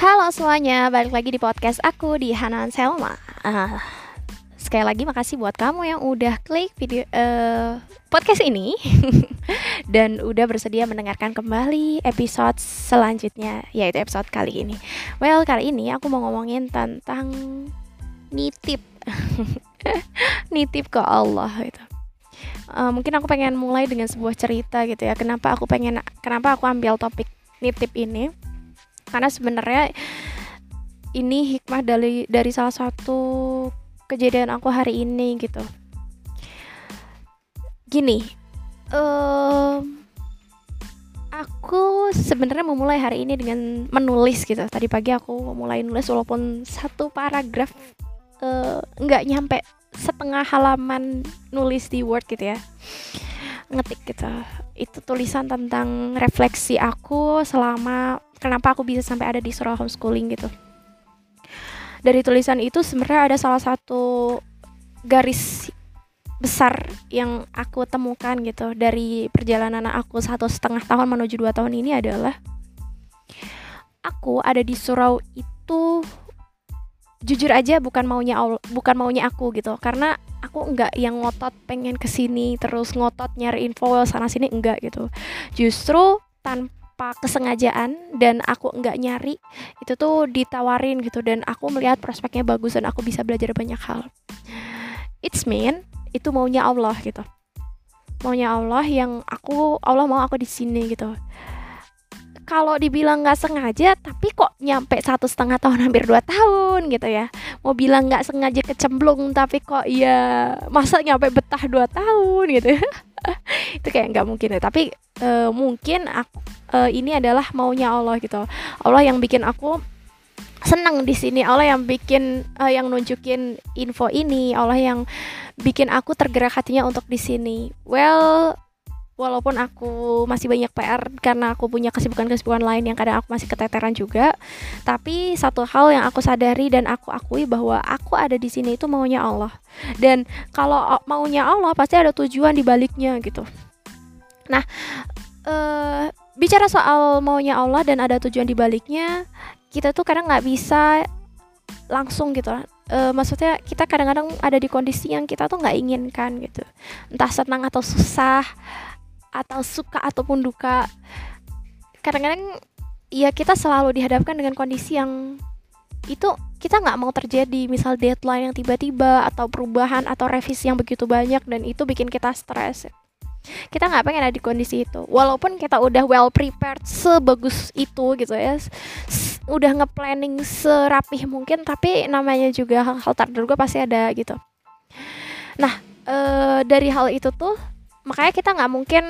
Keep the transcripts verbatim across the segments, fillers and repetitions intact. Halo semuanya, balik lagi di podcast aku di Hanan Selma. uh, Sekali lagi makasih buat kamu yang udah klik video uh, podcast ini dan udah bersedia mendengarkan kembali episode selanjutnya, yaitu episode kali ini. Well, kali ini aku mau ngomongin tentang nitip nitip ke Allah gitu. uh, Mungkin aku pengen mulai dengan sebuah cerita gitu ya. Kenapa aku pengen, kenapa aku ambil topik nitip ini? Karena sebenarnya ini hikmah dari dari salah satu kejadian aku hari ini gitu. Gini, um, aku sebenarnya memulai hari ini dengan menulis gitu. Tadi pagi aku mulai nulis walaupun satu paragraf nggak uh, nyampe setengah halaman nulis di Word gitu ya, ngetik gitu. Itu tulisan tentang refleksi aku selama kenapa aku bisa sampai ada di Surau homeschooling gitu. Dari tulisan itu sebenarnya ada salah satu garis besar yang aku temukan gitu dari perjalanan aku satu setengah tahun menuju dua tahun ini adalah aku ada di Surau itu jujur aja bukan maunya bukan maunya aku gitu. Karena aku enggak yang ngotot pengen kesini terus ngotot nyari info sana sini, enggak gitu. Justru tanpa kesengajaan dan aku nggak nyari, itu tuh ditawarin gitu, dan aku melihat prospeknya bagus dan aku bisa belajar banyak hal. It's mean itu maunya Allah gitu, maunya Allah yang aku Allah mau aku di sini gitu. Kalau dibilang nggak sengaja, tapi kok nyampe satu setengah tahun hampir dua tahun gitu ya. Mau bilang nggak sengaja kecemplung, tapi kok ya masa nyampe betah dua tahun gitu. Itu kayak nggak mungkin ya. Tapi uh, mungkin aku, uh, ini adalah maunya Allah gitu. Allah yang bikin aku senang di sini. Allah yang bikin uh, yang nunjukin info ini. Allah yang bikin aku tergerak hatinya untuk di sini. Well, walaupun aku masih banyak P R karena aku punya kesibukan-kesibukan lain yang kadang aku masih keteteran juga, tapi satu hal yang aku sadari dan aku akui bahwa aku ada di sini itu maunya Allah. Dan kalau maunya Allah pasti ada tujuan di baliknya gitu. Nah, ee, bicara soal maunya Allah dan ada tujuan di baliknya, kita tuh kadang nggak bisa langsung gitu lah. Uh, maksudnya kita kadang-kadang ada di kondisi yang kita tuh nggak inginkan gitu, entah senang atau susah, atau suka ataupun duka. Kadang-kadang ya kita selalu dihadapkan dengan kondisi yang itu kita nggak mau terjadi, misal deadline yang tiba-tiba atau perubahan atau revisi yang begitu banyak, dan itu bikin kita stres. Kita nggak pengen ada di kondisi itu, walaupun kita udah well prepared sebagus itu gitu ya, udah nge-planning serapih mungkin, tapi namanya juga hal-hal terduga pasti ada gitu. Nah, e, dari hal itu tuh makanya kita nggak mungkin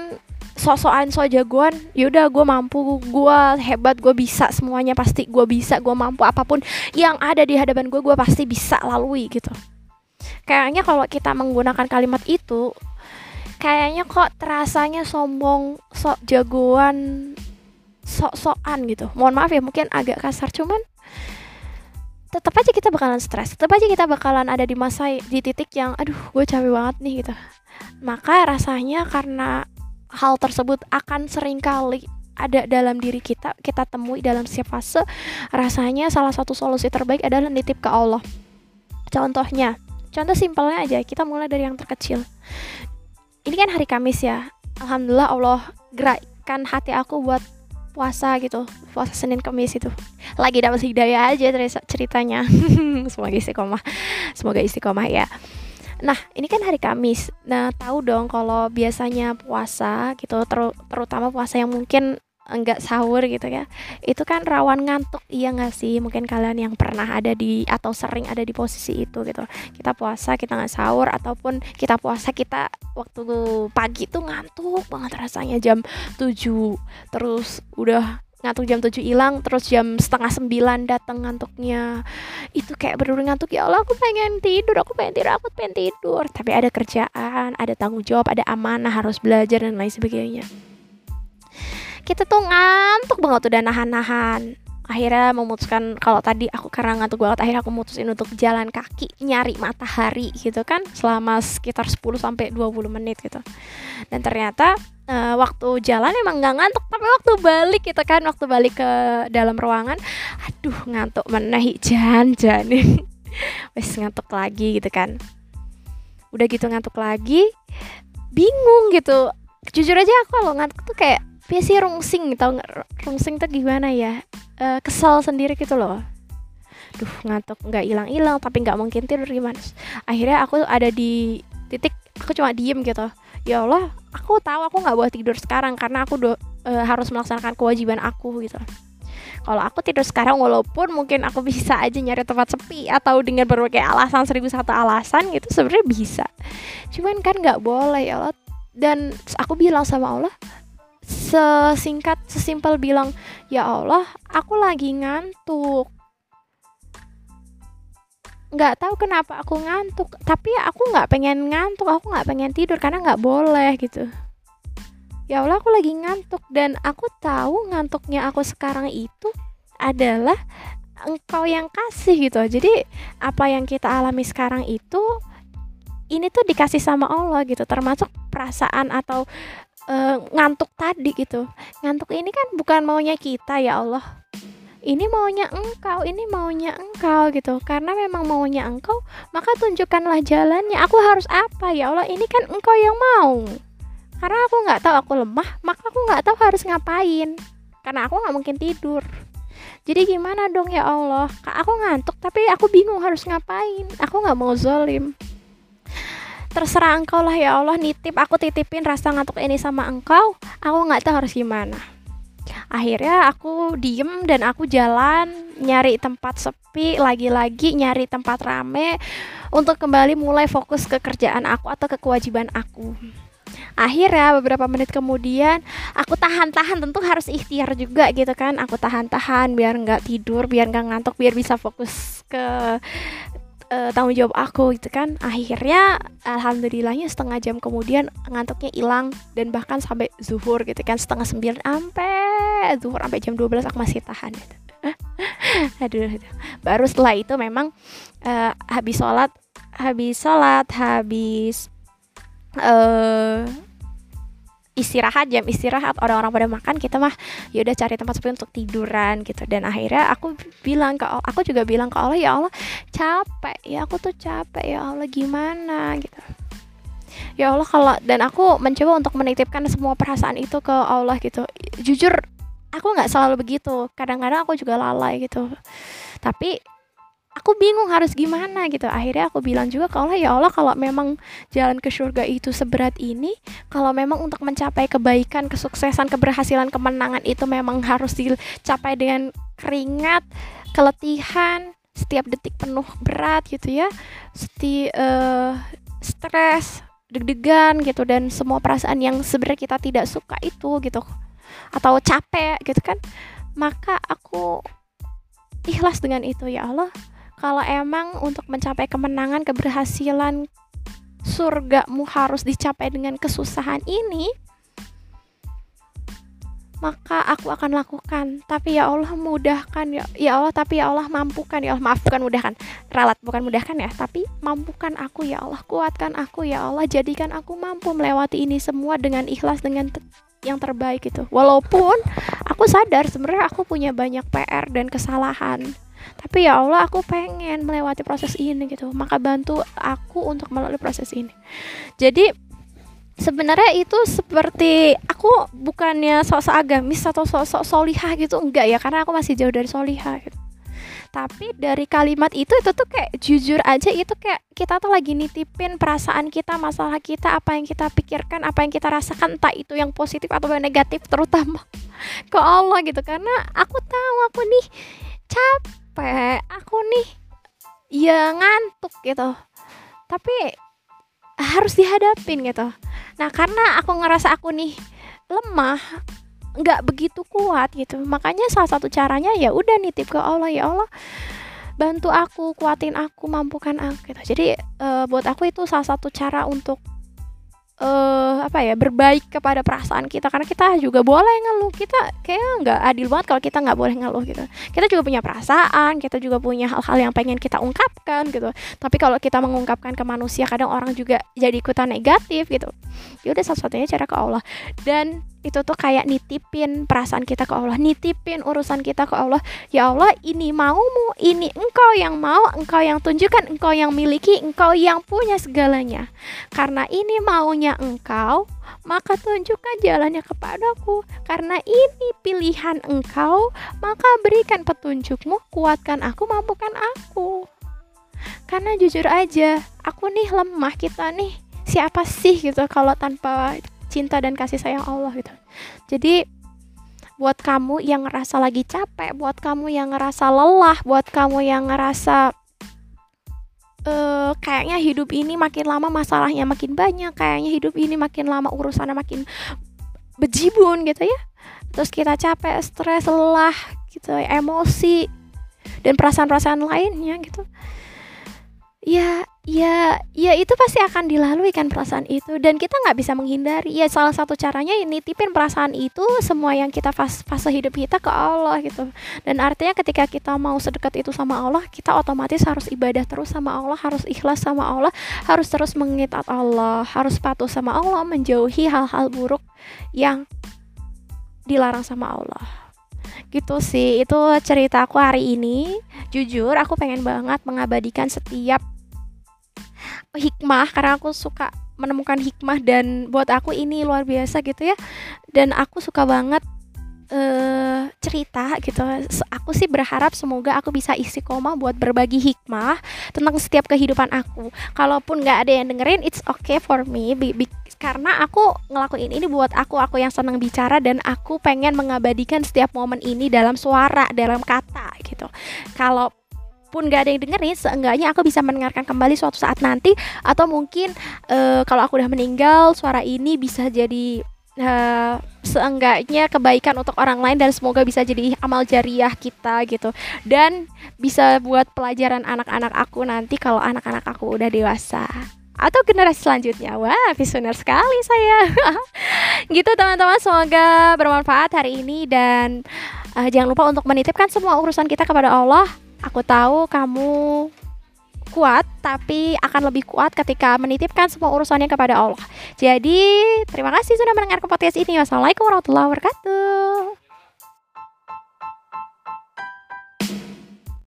sok-sokan so jagoan. Yaudah, gue mampu, gue hebat, gue bisa semuanya, pasti gue bisa, gue mampu, apapun yang ada di hadapan gue, gue pasti bisa lalui gitu. Kayaknya kalau kita menggunakan kalimat itu, kayaknya kok terasanya sombong, sok jagoan, sok-sokan gitu. Mohon maaf ya, mungkin agak kasar, cuman tetap aja kita bakalan stres, tetap aja kita bakalan ada di masa di titik yang aduh gue capek banget nih gitu. Maka rasanya karena hal tersebut akan seringkali ada dalam diri kita, kita temui dalam setiap fase, rasanya salah satu solusi terbaik adalah nitip ke Allah. Contohnya, contoh simpelnya aja, kita mulai dari yang terkecil. Ini kan hari Kamis ya, alhamdulillah Allah gerakkan hati aku buat puasa gitu, puasa Senin Kamis itu. Lagi dapat hidayah aja ceritanya. Semoga istiqomah. Semoga istiqomah ya. Nah, ini kan hari Kamis. Nah, tahu dong kalau biasanya puasa gitu, ter- terutama puasa yang mungkin enggak sahur gitu ya. Itu kan rawan ngantuk, iya enggak sih? Mungkin kalian yang pernah ada di atau sering ada di posisi itu gitu. Kita puasa, kita enggak sahur, ataupun kita puasa kita waktu pagi tuh ngantuk banget rasanya jam tujuh. Terus udah ngantuk jam tujuh hilang, terus jam setengah sembilan datang ngantuknya. Itu kayak bener-bener ngantuk, ya Allah aku pengen tidur, aku pengen tidur, aku pengen tidur. Tapi ada kerjaan, ada tanggung jawab, ada amanah, harus belajar dan lain sebagainya. Kita tuh ngantuk banget, udah nahan-nahan. Akhirnya memutuskan, kalau tadi aku karena ngantuk banget, akhirnya aku mutusin untuk jalan kaki nyari matahari gitu kan, selama sekitar sepuluh sampai dua puluh menit gitu. Dan ternyata uh, waktu jalan emang nggak ngantuk, tapi waktu balik gitu kan, waktu balik ke dalam ruangan, aduh ngantuk menahi jan-jan wes ngantuk lagi gitu kan. Udah gitu ngantuk lagi, bingung gitu. Jujur aja aku kalau ngantuk tuh kayak biasa rungsing, tau nggak rungsing tuh gimana ya? E, kesel sendiri gitu loh. Duh ngantuk nggak hilang-hilang, tapi nggak mungkin tidur gimana? Akhirnya aku ada di titik aku cuma diem gitu. Ya Allah, aku tahu aku nggak boleh tidur sekarang karena aku do, e, harus melaksanakan kewajiban aku gitu. Kalau aku tidur sekarang, walaupun mungkin aku bisa aja nyari tempat sepi atau dengan berbagai alasan, seribu satu alasan gitu sebenarnya bisa. Cuman kan nggak boleh ya Allah. Dan aku bilang sama Allah, sesingkat, sesimpel bilang, ya Allah, aku lagi ngantuk. Nggak tahu kenapa aku ngantuk, tapi aku nggak pengen ngantuk, aku nggak pengen tidur karena nggak boleh gitu. Ya Allah, aku lagi ngantuk dan aku tahu ngantuknya aku sekarang itu adalah Engkau yang kasih gitu. Jadi apa yang kita alami sekarang itu, ini tuh dikasih sama Allah gitu. Termasuk perasaan atau e, ngantuk tadi gitu. Ngantuk ini kan bukan maunya kita ya Allah, ini maunya Engkau, ini maunya Engkau gitu. Karena memang maunya Engkau, maka tunjukkanlah jalannya. Aku harus apa ya Allah, ini kan Engkau yang mau. Karena aku nggak tahu aku lemah, maka aku nggak tahu harus ngapain. Karena aku nggak mungkin tidur. Jadi gimana dong ya Allah? Aku ngantuk, tapi aku bingung harus ngapain. Aku nggak mau zolim. Terserah Engkau lah ya Allah. Nitip, aku titipin rasa ngantuk ini sama Engkau. Aku nggak tahu harus gimana. Akhirnya aku diem dan aku jalan nyari tempat sepi, lagi-lagi nyari tempat rame untuk kembali mulai fokus ke kerjaan aku atau ke kewajiban aku. Akhirnya beberapa menit kemudian aku tahan-tahan, tentu harus ikhtiar juga gitu kan. Aku tahan-tahan biar gak tidur, biar gak ngantuk, biar bisa fokus ke uh, tanggung jawab aku gitu kan. Akhirnya alhamdulillahnya setengah jam kemudian ngantuknya hilang. Dan bahkan sampai zuhur gitu kan, setengah sembilan sampai zuhur, sampai jam dua belas aku masih tahan gitu. Aduh, aduh. Baru setelah itu memang uh, habis sholat, habis sholat, habis Uh, istirahat, jam istirahat orang-orang pada makan, kita mah ya udah cari tempat sepi untuk tiduran gitu. Dan akhirnya aku bilang ke aku juga bilang ke Allah, ya Allah capek ya, aku tuh capek ya Allah, gimana gitu ya Allah kalau. Dan aku mencoba untuk menitipkan semua perasaan itu ke Allah gitu. Jujur aku nggak selalu begitu, kadang-kadang aku juga lalai gitu, tapi aku bingung harus gimana gitu. Akhirnya aku bilang juga ke Allah, ya Allah kalau memang jalan ke surga itu seberat ini, kalau memang untuk mencapai kebaikan, kesuksesan, keberhasilan, kemenangan itu memang harus dicapai dengan keringat, keletihan, setiap detik penuh berat gitu ya, Seti, uh, stres, deg-degan gitu, dan semua perasaan yang sebenarnya kita tidak suka itu gitu, atau capek gitu kan. Maka aku ikhlas dengan itu, ya Allah kalau emang untuk mencapai kemenangan, keberhasilan, surgamu harus dicapai dengan kesusahan ini, maka aku akan lakukan. Tapi ya Allah mudahkan, ya, ya Allah tapi ya Allah mampukan, ya Allah maafkan, mudahkan, ralat bukan mudahkan ya, tapi mampukan aku ya Allah, kuatkan aku ya Allah, jadikan aku mampu melewati ini semua dengan ikhlas, dengan te- yang terbaik gitu. Walaupun aku sadar sebenarnya aku punya banyak P R dan kesalahan, tapi ya Allah aku pengen melewati proses ini gitu, maka bantu aku untuk melalui proses ini. Jadi sebenarnya itu seperti, aku bukannya sok-sok agamis atau sok-sok solihah gitu, enggak ya, karena aku masih jauh dari solihah gitu. Tapi dari kalimat itu, itu tuh kayak jujur aja, itu kayak kita tuh lagi nitipin perasaan kita, masalah kita, apa yang kita pikirkan, apa yang kita rasakan, entah itu yang positif atau yang negatif, terutama ke Allah gitu. Karena aku tahu aku nih capek, aku nih ya ngantuk gitu, tapi harus dihadapin gitu. Nah karena aku ngerasa aku nih lemah, nggak begitu kuat gitu, makanya salah satu caranya ya udah nitip ke Allah, ya Allah bantu aku, kuatin aku, mampukan aku gitu. Jadi e, buat aku itu salah satu cara untuk Uh, apa ya berbaik kepada perasaan kita, karena kita juga boleh ngeluh. Kita kayaknya nggak adil banget kalau kita nggak boleh ngeluh gitu. Kita juga punya perasaan, kita juga punya hal-hal yang pengen kita ungkapkan gitu. Tapi kalau kita mengungkapkan ke manusia, kadang orang juga jadi ikutan negatif gitu. Ya udah, satu-satunya cara ke Allah, dan itu tuh kayak nitipin perasaan kita ke Allah, nitipin urusan kita ke Allah. Ya Allah, ini maumu, ini engkau yang mau, engkau yang tunjukkan, engkau yang miliki, engkau yang punya segalanya. Karena ini maunya engkau, maka tunjukkan jalannya kepadaku. Karena ini pilihan engkau, maka berikan petunjukmu, kuatkan aku, mampukan aku. Karena jujur aja, aku nih lemah, kita nih siapa sih gitu kalau tanpa cinta dan kasih sayang Allah gitu. Jadi buat kamu yang ngerasa lagi capek, buat kamu yang ngerasa lelah, buat kamu yang ngerasa uh, kayaknya hidup ini makin lama masalahnya makin banyak, kayaknya hidup ini makin lama urusannya makin bejibun gitu ya. Terus kita capek, stres, lelah gitu, emosi dan perasaan-perasaan lainnya gitu. Ya, ya, ya itu pasti akan dilalui kan perasaan itu, dan kita nggak bisa menghindari. Ya salah satu caranya ini nitipin perasaan itu, semua yang kita fase, fase hidup kita ke Allah gitu. Dan artinya ketika kita mau sedekat itu sama Allah, kita otomatis harus ibadah terus sama Allah, harus ikhlas sama Allah, harus terus mengingat Allah, harus patuh sama Allah, menjauhi hal-hal buruk yang dilarang sama Allah. Gitu sih, itu cerita aku hari ini. Jujur, aku pengen banget mengabadikan setiap hikmah, karena aku suka menemukan hikmah, dan buat aku ini luar biasa gitu ya. Dan aku suka banget uh, cerita gitu. Aku sih berharap semoga aku bisa istiqomah buat berbagi hikmah tentang setiap kehidupan aku. Kalaupun gak ada yang dengerin, it's okay for me, be- be- karena aku ngelakuin ini buat aku, aku yang senang bicara, dan aku pengen mengabadikan setiap momen ini dalam suara, dalam kata gitu. Kalaupun gak ada yang dengerin, seenggaknya aku bisa mendengarkan kembali suatu saat nanti, atau mungkin uh, kalau aku udah meninggal, suara ini bisa jadi uh, seenggaknya kebaikan untuk orang lain, dan semoga bisa jadi amal jariah kita gitu, dan bisa buat pelajaran anak-anak aku nanti kalau anak-anak aku udah dewasa atau generasi selanjutnya. Wah, visioner sekali saya. Gitu teman-teman, semoga bermanfaat hari ini, dan uh, jangan lupa untuk menitipkan semua urusan kita kepada Allah. Aku tahu kamu kuat, tapi akan lebih kuat ketika menitipkan semua urusannya kepada Allah. Jadi, terima kasih sudah mendengarkan podcast ini. Wassalamualaikum warahmatullahi wabarakatuh.